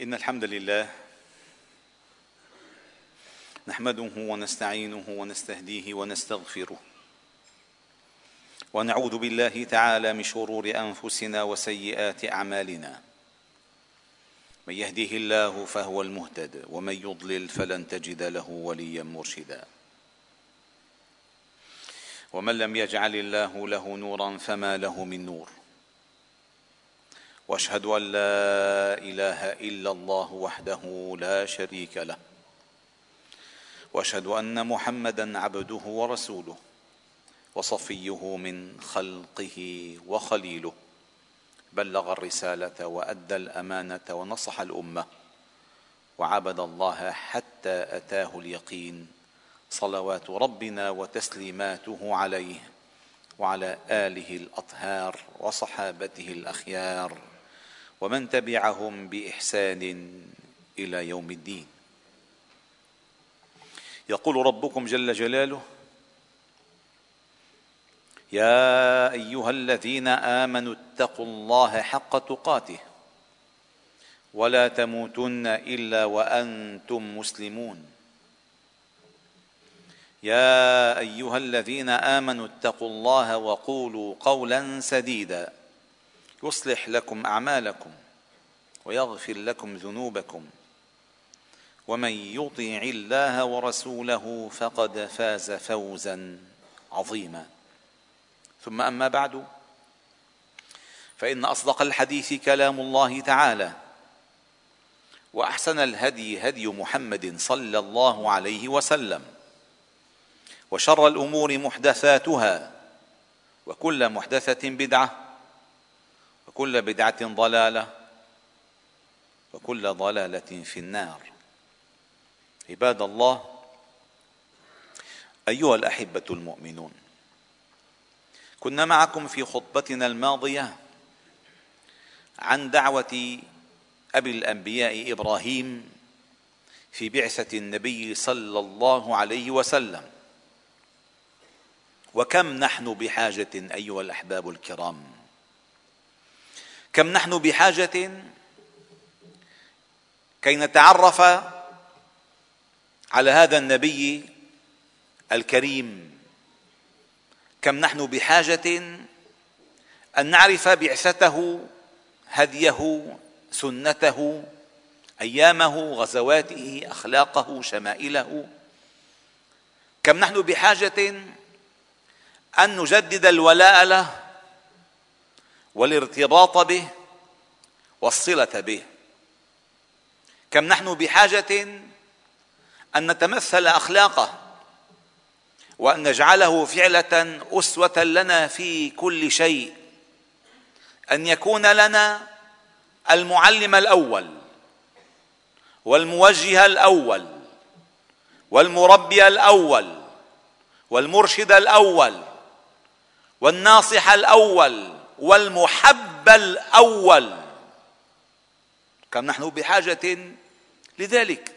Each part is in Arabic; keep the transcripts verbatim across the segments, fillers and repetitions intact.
إن الحمد لله نحمده ونستعينه ونستهديه ونستغفره، ونعوذ بالله تعالى من شرور أنفسنا وسيئات أعمالنا. من يهديه الله فهو المهتد، ومن يضلل فلن تجد له وليا مرشدا. ومن لم يجعل الله له نورا فما له من نور. وأشهد أن لا إله إلا الله وحده لا شريك له، وأشهد أن محمدا عبده ورسوله وصفيه من خلقه وخليله، بلغ الرسالة وأدى الأمانة ونصح الأمة وعبد الله حتى أتاه اليقين، صلوات ربنا وتسليماته عليه وعلى آله الأطهار وصحابته الأخيار ومن تبعهم بإحسان إلى يوم الدين. يقول ربكم جل جلاله: يا أيها الذين آمنوا اتقوا الله حق تقاته ولا تموتن إلا وأنتم مسلمون. يا أيها الذين آمنوا اتقوا الله وقولوا قولا سديدا يصلح لكم أعمالكم ويغفر لكم ذنوبكم، ومن يطع الله ورسوله فقد فاز فوزا عظيما. ثم أما بعد، فإن أصدق الحديث كلام الله تعالى، وأحسن الهدي هدي محمد صلى الله عليه وسلم، وشر الأمور محدثاتها، وكل محدثة بدعة، وكل بدعة ضلالة، وكل ضلالة في النار. عباد الله، أيها الأحبة المؤمنون، كنا معكم في خطبتنا الماضية عن دعوة أبي الأنبياء إبراهيم في بعثة النبي صلى الله عليه وسلم، وكم نحن بحاجة أيها الأحباب الكرام، كم نحن بحاجة كي نتعرف على هذا النبي الكريم، كم نحن بحاجة أن نعرف بعثته، هديه، سنته، أيامه، غزواته، أخلاقه، شمائله. كم نحن بحاجة أن نجدد الولاء له والارتباط به والصلة به. كم نحن بحاجة أن نتمثل أخلاقه وأن نجعله فعلة أسوة لنا في كل شيء، أن يكون لنا المعلم الأول والموجه الأول والمربي الأول والمرشد الأول والناصح الأول والمحب الأول. كم نحن بحاجة لذلك.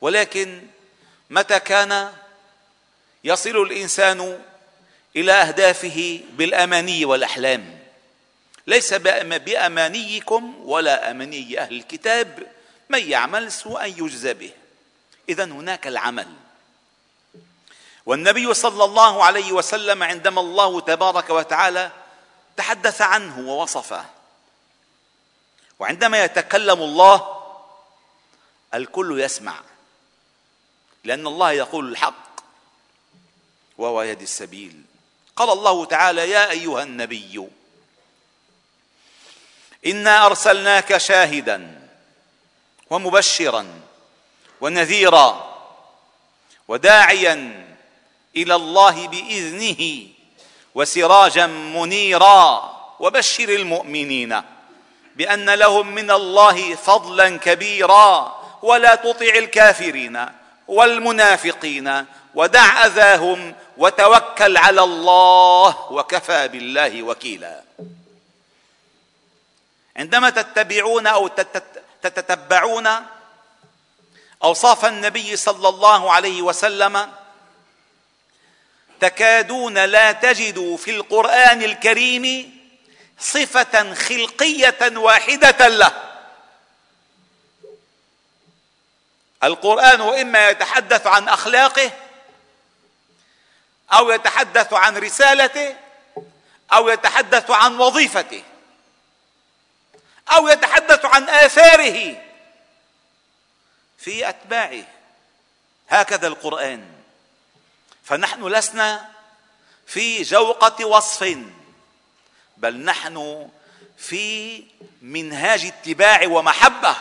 ولكن متى كان يصل الإنسان إلى أهدافه بالأماني والأحلام؟ ليس بأمانيكم ولا أماني أهل الكتاب، من يعمل سوءا يجزى به. إذن هناك العمل. والنبي صلى الله عليه وسلم عندما الله تبارك وتعالى تحدث عنه ووصفه، وعندما يتكلم الله الكل يسمع، لأن الله يقول الحق وهو يهدي السبيل. قال الله تعالى: يا أيها النبي إنا أرسلناك شاهدا ومبشرا ونذيرا وداعيا إلى الله بإذنه وسراجا منيرا وبشر المؤمنين بأن لهم من الله فضلا كبيرا ولا تطع الكافرين والمنافقين ودع أذاهم وتوكل على الله وكفى بالله وكيلا. عندما تتبعون أو تتتبعون أوصاف النبي صلى الله عليه وسلم تكادون لا تجدوا في القرآن الكريم صفة خلقية واحدة له، القرآن إما يتحدث عن أخلاقه أو يتحدث عن رسالته أو يتحدث عن وظيفته أو يتحدث عن آثاره في أتباعه. هكذا القرآن. فنحن لسنا في جوقة وصف، بل نحن في منهاج اتباع ومحبة.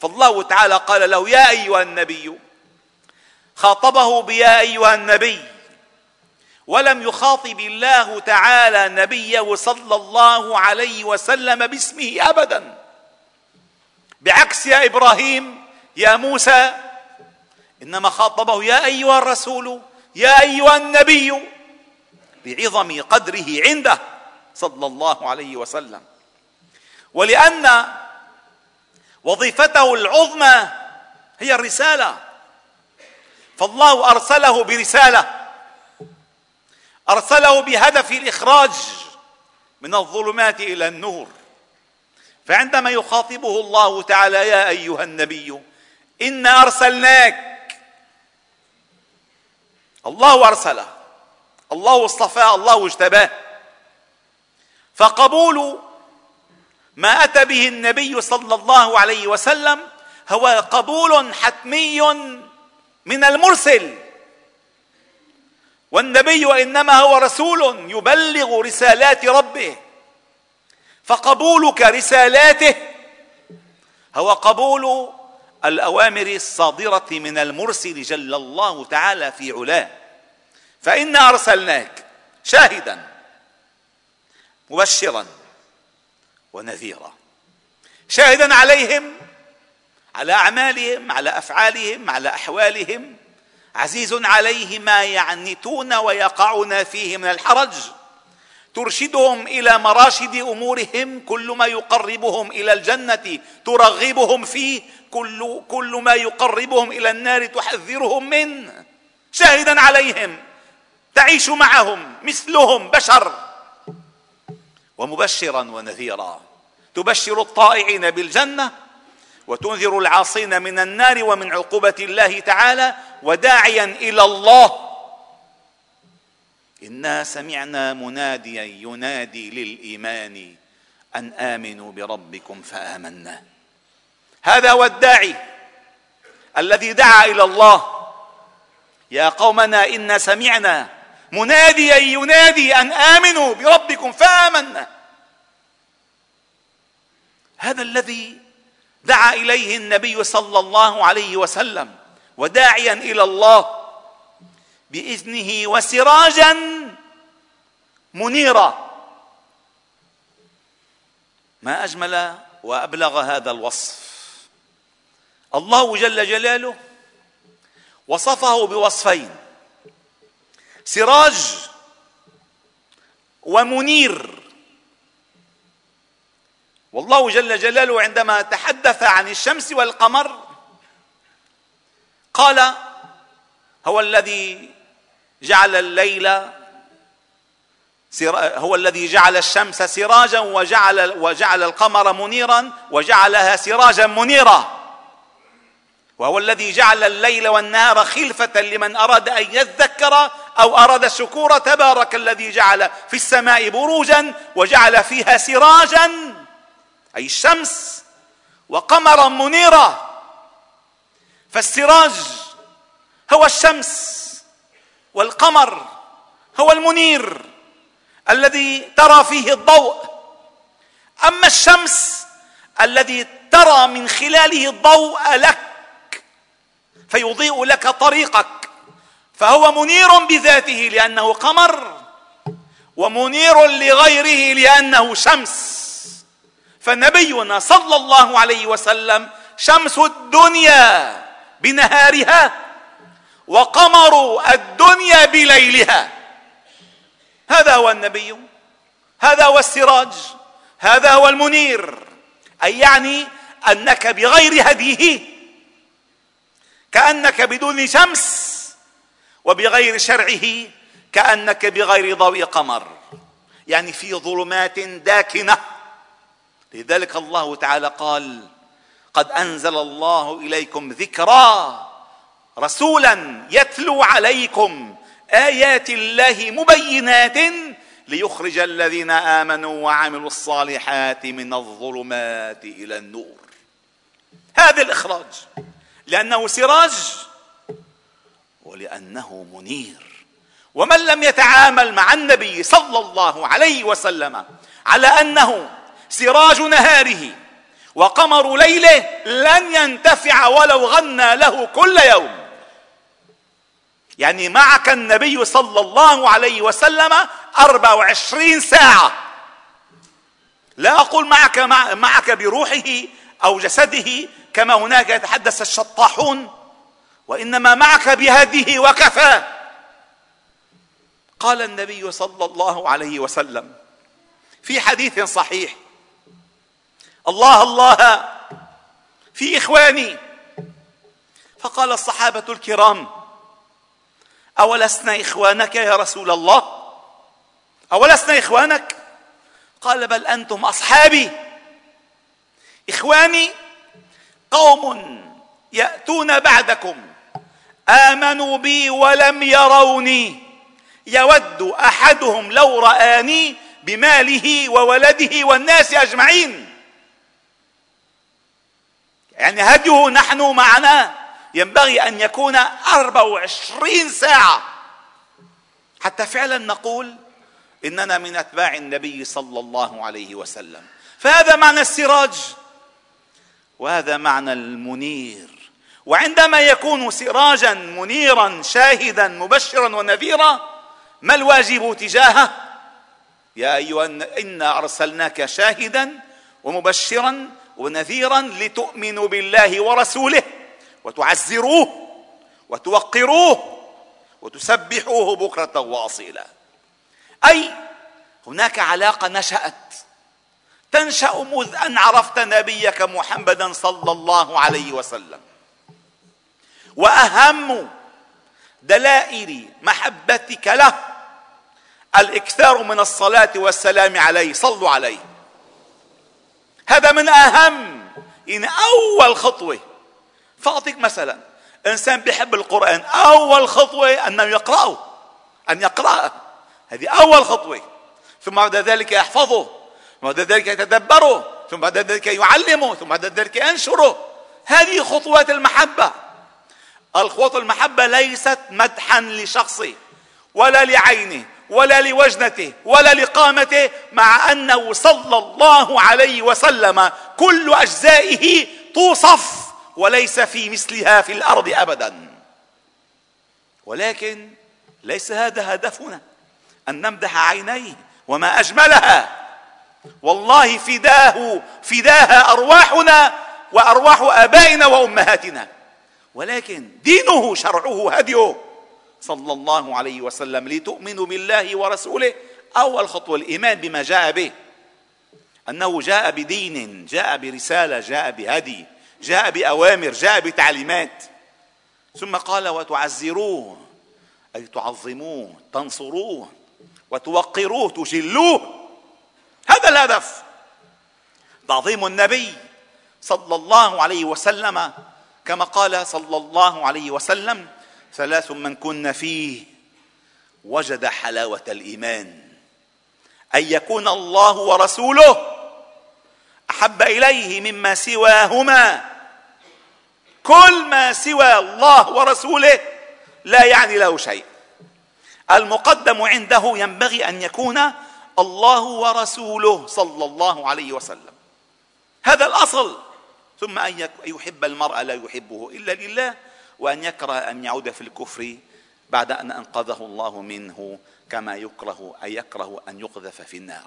فالله تعالى قال له يا أيها النبي، خاطبه بيا أيها النبي، ولم يخاطب الله تعالى نبيه صلى الله عليه وسلم باسمه أبدا، بعكس يا إبراهيم يا موسى، إنما خاطبه يا أيها الرسول يا أيها النبي بعظم قدره عنده صلى الله عليه وسلم. ولأن وظيفته العظمى هي الرسالة، فالله أرسله برسالة، أرسله بهدف الإخراج من الظلمات إلى النور. فعندما يخاطبه الله تعالى يا أيها النبي إنا أرسلناك، الله أرسله، الله اصطفاه، الله اجتباه. فقبول ما أتى به النبي صلى الله عليه وسلم هو قبول حتمي من المرسل، والنبي إنما هو رسول يبلغ رسالات ربه، فقبولك رسالاته هو قبول الأوامر الصادرة من المرسل جل الله تعالى في علاه. فإنا أرسلناك شاهدا مبشرا ونذيرا، شاهدا عليهم، على أعمالهم، على أفعالهم، على أحوالهم، عزيز عليه ما يعنتون ويقعون فيه من الحرج، ترشدهم إلى مراشد أمورهم، كل ما يقربهم إلى الجنة ترغبهم فيه، كل, كل ما يقربهم إلى النار تحذرهم منه، شاهدا عليهم، تعيش معهم مثلهم بشر، ومبشرا ونذيرا، تبشر الطائعين بالجنة وتنذر العاصين من النار ومن عقوبة الله تعالى، وداعيا إلى الله. إنا سمعنا مناديا ينادي للإيمان أن آمنوا بربكم فآمنا. هذا هو الداعي الذي دعا إلى الله، يا قومنا إنا سمعنا مناديا ينادي أن آمنوا بربكم فآمنا. هذا الذي دعا إليه النبي صلى الله عليه وسلم، وداعيا إلى الله بإذنه وسراجا منيرا. ما أجمل وأبلغ هذا الوصف. الله جل جلاله وصفه بوصفين، سراج ومنير. والله جل جلاله عندما تحدث عن الشمس والقمر قال هو الذي جعل الليل هو الذي جعل الشمس سراجا وجعل وجعل القمر منيرا وجعلها سراجا منيرا، وهو الذي جعل الليل والنهار خلفة لمن أراد أن يذكر أو أراد الشكور. تبارك الذي جعل في السماء بروجا وجعل فيها سراجا، أي الشمس، وقمرا منيرا. فالسراج هو الشمس، والقمر هو المنير الذي ترى فيه الضوء. أما الشمس الذي ترى من خلاله الضوء لك فيضيء لك طريقك، فهو منير بذاته لأنه قمر، ومنير لغيره لأنه شمس. فنبينا صلى الله عليه وسلم شمس الدنيا بنهارها وقمر الدنيا بليلها. هذا هو النبي، هذا هو السراج، هذا هو المنير. أي يعني أنك بغير هديه كأنك بدون شمس، وبغير شرعه كأنك بغير ضوء قمر، يعني في ظلمات داكنة. لذلك الله تعالى قال قد أنزل الله إليكم ذكرا رسولا يتلو عليكم آيات الله مبينات ليخرج الذين آمنوا وعملوا الصالحات من الظلمات إلى النور. هذا الإخراج لأنه سراج ولأنه منير. ومن لم يتعامل مع النبي صلى الله عليه وسلم على أنه سراج نهاره وقمر ليله لن ينتفع ولو غنى له كل يوم. يعني معك النبي صلى الله عليه وسلم أربع وعشرين ساعة، لا أقول معك معك بروحه أو جسده كما هناك يتحدث الشطاحون، وإنما معك بهذه وكفى. قال النبي صلى الله عليه وسلم في حديث صحيح: الله الله في إخواني. فقال الصحابة الكرام: أولسنا إخوانك يا رسول الله؟ أولسنا إخوانك؟ قال: بل أنتم أصحابي. إخواني قوم يأتون بعدكم آمنوا بي ولم يروني، يود أحدهم لو رآني بماله وولده والناس أجمعين. يعني هديه نحن معنا ينبغي أن يكون أربع وعشرين ساعة حتى فعلا نقول إننا من أتباع النبي صلى الله عليه وسلم. فهذا معنى السراج وهذا معنى المنير. وعندما يكون سراجا منيرا شاهدا مبشرا ونذيرا، ما الواجب تجاهه؟ يا أيها إنا أرسلناك شاهدا ومبشرا ونذيرا لتؤمنوا بالله ورسوله وتعزروه وتوقروه وتسبحوه بكرة وأصيلا. أي هناك علاقة نشأت تنشأ مذ أن عرفت نبيك محمدا صلى الله عليه وسلم. وأهم دلائل محبتك له الإكثار من الصلاة والسلام عليه، صلوا عليه. هذا من أهم، إن أول خطوة. فأعطيك مثلا، إنسان بيحب القرآن، أول خطوة أنه يقرأه، أن يقرأه، هذه أول خطوة. ثم بعد ذلك يحفظه، ثم بعد ذلك يتدبره، ثم بعد ذلك يعلمه، ثم بعد ذلك ينشره. هذه خطوات المحبة. الخطوة المحبة ليست مدحا لشخصه ولا لعينه ولا لوجنته ولا لقامته، مع أنه صلى الله عليه وسلم كل أجزائه توصف وليس في مثلها في الأرض أبدا. ولكن ليس هذا هدفنا أن نمدح عينيه وما أجملها. والله فداه فداها أرواحنا وأرواح آبائنا وأمهاتنا. ولكن دينه شرعه هديه صلى الله عليه وسلم لتؤمنوا بالله ورسوله. أول خطوة الإيمان بما جاء به، أنه جاء بدين، جاء برسالة، جاء بهدي، جاء بأوامر، جاء بتعليمات. ثم قال وتعزروه، أي تعظموه، تنصروه، وتوقروه، تجلوه. هذا الهدف، تعظيم النبي صلى الله عليه وسلم، كما قال صلى الله عليه وسلم: ثلاث من كن فيه وجد حلاوة الإيمان، أن يكون الله ورسوله أحب إليه مما سواهما. كل ما سوى الله ورسوله لا يعني له شيء. المقدم عنده ينبغي أن يكون الله ورسوله صلى الله عليه وسلم، هذا الأصل. ثم أن يحب المرء لا يحبه إلا لله، وأن يكره أن يعود في الكفر بعد أن أنقذه الله منه، كما يكره أن يكره أن يقذف في النار.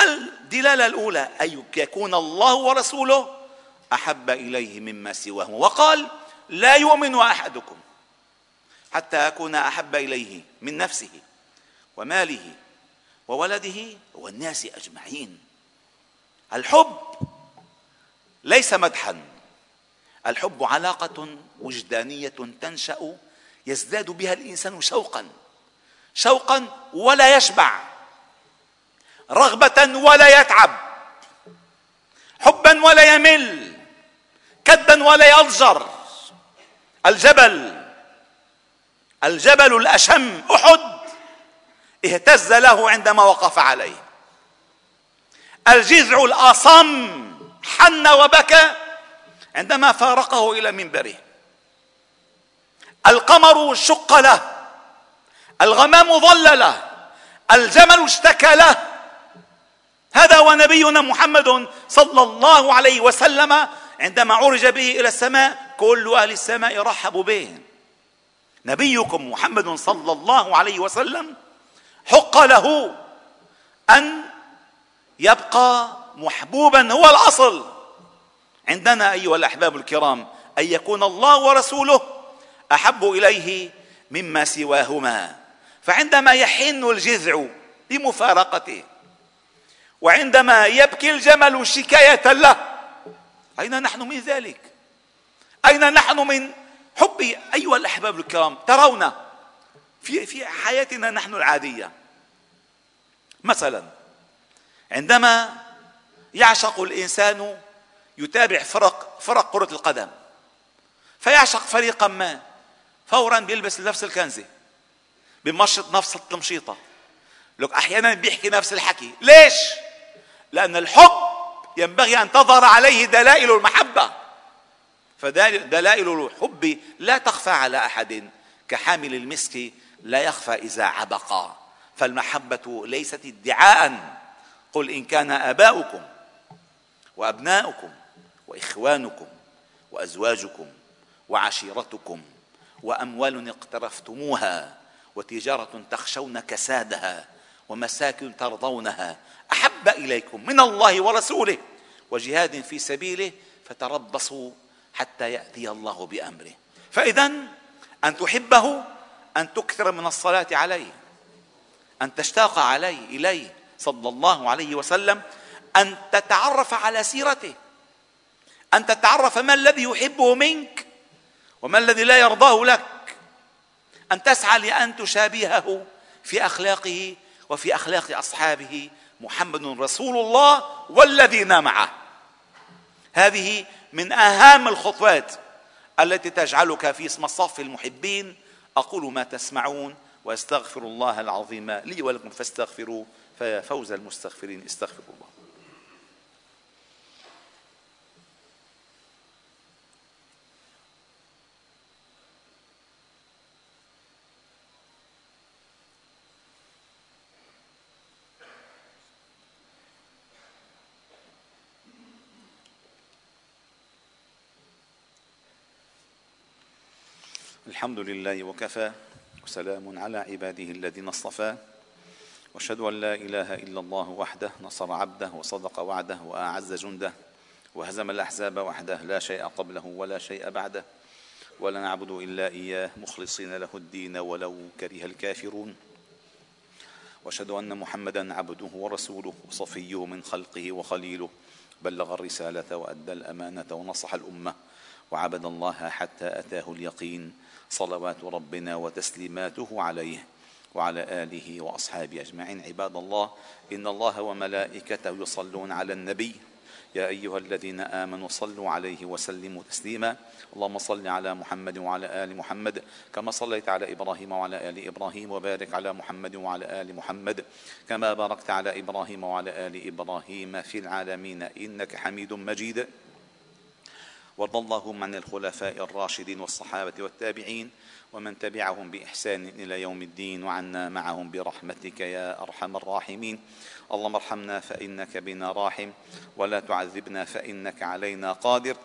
الدلالة الأولى أن يكون الله ورسوله أحب إليه مما سواه. وقال: لا يؤمن أحدكم حتى أكون أحب إليه من نفسه وماله وولده والناس أجمعين. الحب ليس مدحا، الحب علاقة وجدانية تنشأ يزداد بها الإنسان شوقا شوقا ولا يشبع، رغبة ولا يتعب، حبا ولا يمل، جبلا ولا يلزر. الجبل الجبل الأشم أحد اهتز له عندما وقف عليه. الجذع الأصم حن وبكى عندما فارقه إلى منبره. القمر شق له، الغمام ضل له، الجمل اشتكى له. هذا ونبينا محمد صلى الله عليه وسلم عندما عرج به إلى السماء كل أهل السماء رحبوا به. نبيكم محمد صلى الله عليه وسلم حق له أن يبقى محبوبا، هو الأصل عندنا أيها الأحباب الكرام أن يكون الله ورسوله أحب إليه مما سواهما. فعندما يحن الجذع لمفارقته وعندما يبكي الجمل شكاية له، أين نحن من ذلك؟ أين نحن من حبي؟ أيها الأحباب الكرام، ترون في في حياتنا نحن العادية مثلا عندما يعشق الإنسان يتابع فرق فرق كرة القدم، فيعشق فريقا ما، فورا بيلبس نفس الكنزة، بينشط نفس التمشيطة، لك أحيانا بيحكي نفس الحكي. ليش؟ لأن الحب ينبغي أن تظهر عليه دلائل المحبة، فدلائل الحب لا تخفى على أحد كحامل المسك لا يخفى إذا عبق. فالمحبة ليست ادعاء. قل إن كان آباؤكم وأبناؤكم وإخوانكم وأزواجكم وعشيرتكم وأموال اقترفتموها وتجارة تخشون كسادها ومساكن ترضونها أحب إليكم من الله ورسوله وجهاد في سبيله فتربصوا حتى يأتي الله بأمره. فإذا أن تحبه أن تكثر من الصلاة عليه، أن تشتاق عليه إليه صلى الله عليه وسلم، أن تتعرف على سيرته، أن تتعرف ما الذي يحبه منك وما الذي لا يرضاه لك، أن تسعى لأن تشابهه في أخلاقه وفي أخلاق أصحابه. محمد رسول الله والذين معه. هذه من أهم الخطوات التي تجعلك في صف المحبين. أقول ما تسمعون وأستغفر الله العظيم لي ولكم فاستغفروه فيا فوز المستغفرين. استغفر الله. الحمد لله وكفى وسلام على عباده الذين اصطفى واشهد أن لا إله إلا الله وحده نصر عبده وصدق وعده وأعز جنده وهزم الأحزاب وحده لا شيء قبله ولا شيء بعده ولا نعبد إلا إياه مخلصين له الدين ولو كره الكافرون واشهد أن محمدا عبده ورسوله وصفيه من خلقه وخليله بلغ الرسالة وأدى الأمانة ونصح الأمة وعبد الله حتى أتاه اليقين صلوات ربنا وتسليماته عليه وعلى آله وأصحابه أجمعين. عباد الله، إن الله وملائكته يصلون على النبي يا أيها الذين آمنوا صلوا عليه وسلموا تسليما. اللهم صل على محمد وعلى آل محمد كما صليت على إبراهيم وعلى آل إبراهيم وبارك على محمد وعلى آل محمد كما باركت على إبراهيم وعلى آل إبراهيم في العالمين إنك حميد مجيد. وارض اللهم عن الخلفاء الراشدين والصحابة والتابعين ومن تبعهم بإحسان إلى يوم الدين وعنا معهم برحمتك يا أرحم الراحمين. اللهم ارحمنا فإنك بنا راحم ولا تعذبنا فإنك علينا قادر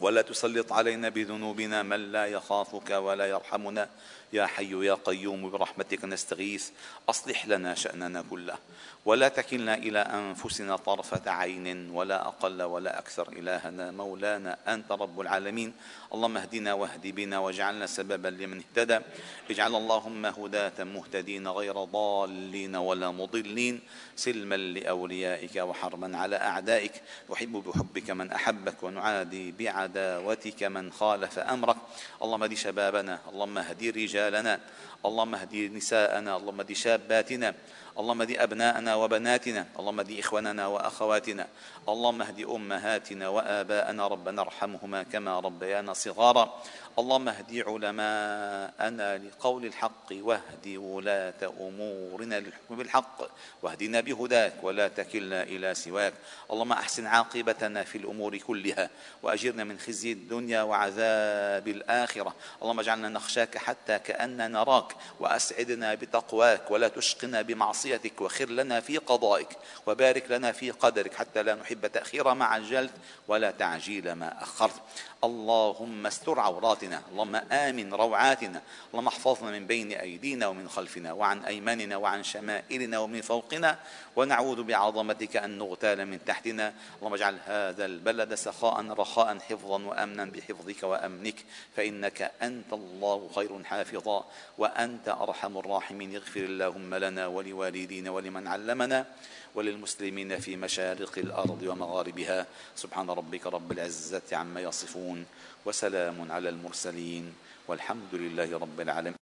ولا تسلط علينا بذنوبنا من لا يخافك ولا يرحمنا يا حي يا قيوم برحمتك نستغيث. أصلح لنا شأننا كله ولا تكلنا إلى أنفسنا طرفة عين ولا أقل ولا أكثر. إلهنا مولانا أنت رب العالمين. اللهم اهدنا واهد بنا واجعلنا سببا لمن اهتدى. اجعل اللهم هداة مهتدين غير ضالين ولا مضلين، سلما لأوليائك وحرما على أعدائك. نحب بحبك من أحبك ونعادي بعداوتك من خالف أمرك. اللهم اهد شبابنا، اللهم اهد رجالنا، اللهم اهد نساءنا، اللهم اهد شاباتنا، اللهم اهد أبناءنا وبناتنا، اللهم اهد إخواننا وأخواتنا، اللهم اهد أمهاتنا وآباءنا ربنا ارحمهما كما ربيانا صغارا، اللهم اهد علماءنا لقول الحق، واهد ولاة أمورنا للحكم بالحق، واهدنا بهداك ولا تكلنا إلى سواك، اللهم أحسن عاقبتنا في الأمور كلها، وأجرنا من خزي الدنيا وعذاب الآخرة، اللهم اجعلنا نخشاك حتى كأننا نراك، وأسعدنا بتقواك ولا تشقنا بمعصيتك، وخير لنا في قضائك، وبارك لنا في قدرك حتى لا نحب تأخير مع الجلد ولا تعجيل ما أخرت، اللهم استر عوراتنا، اللهم آمن روعاتنا، اللهم احفظنا من بين أيدينا ومن خلفنا وعن أيماننا وعن شمائلنا ومن فوقنا، ونعوذ بعظمتك أن نغتال من تحتنا، اللهم اجعل هذا البلد سخاء رخاء حفظا وأمنا بحفظك وأمنك، فإنك أنت الله خير حافظا وأنت أرحم الراحمين، اغفر اللهم لنا ولوالدينا ولمن علمنا وللمسلمين في مشارق الأرض ومغاربها، سبحان ربك رب العزة عما يصفون وسلام على المرسلين والحمد لله رب العالمين.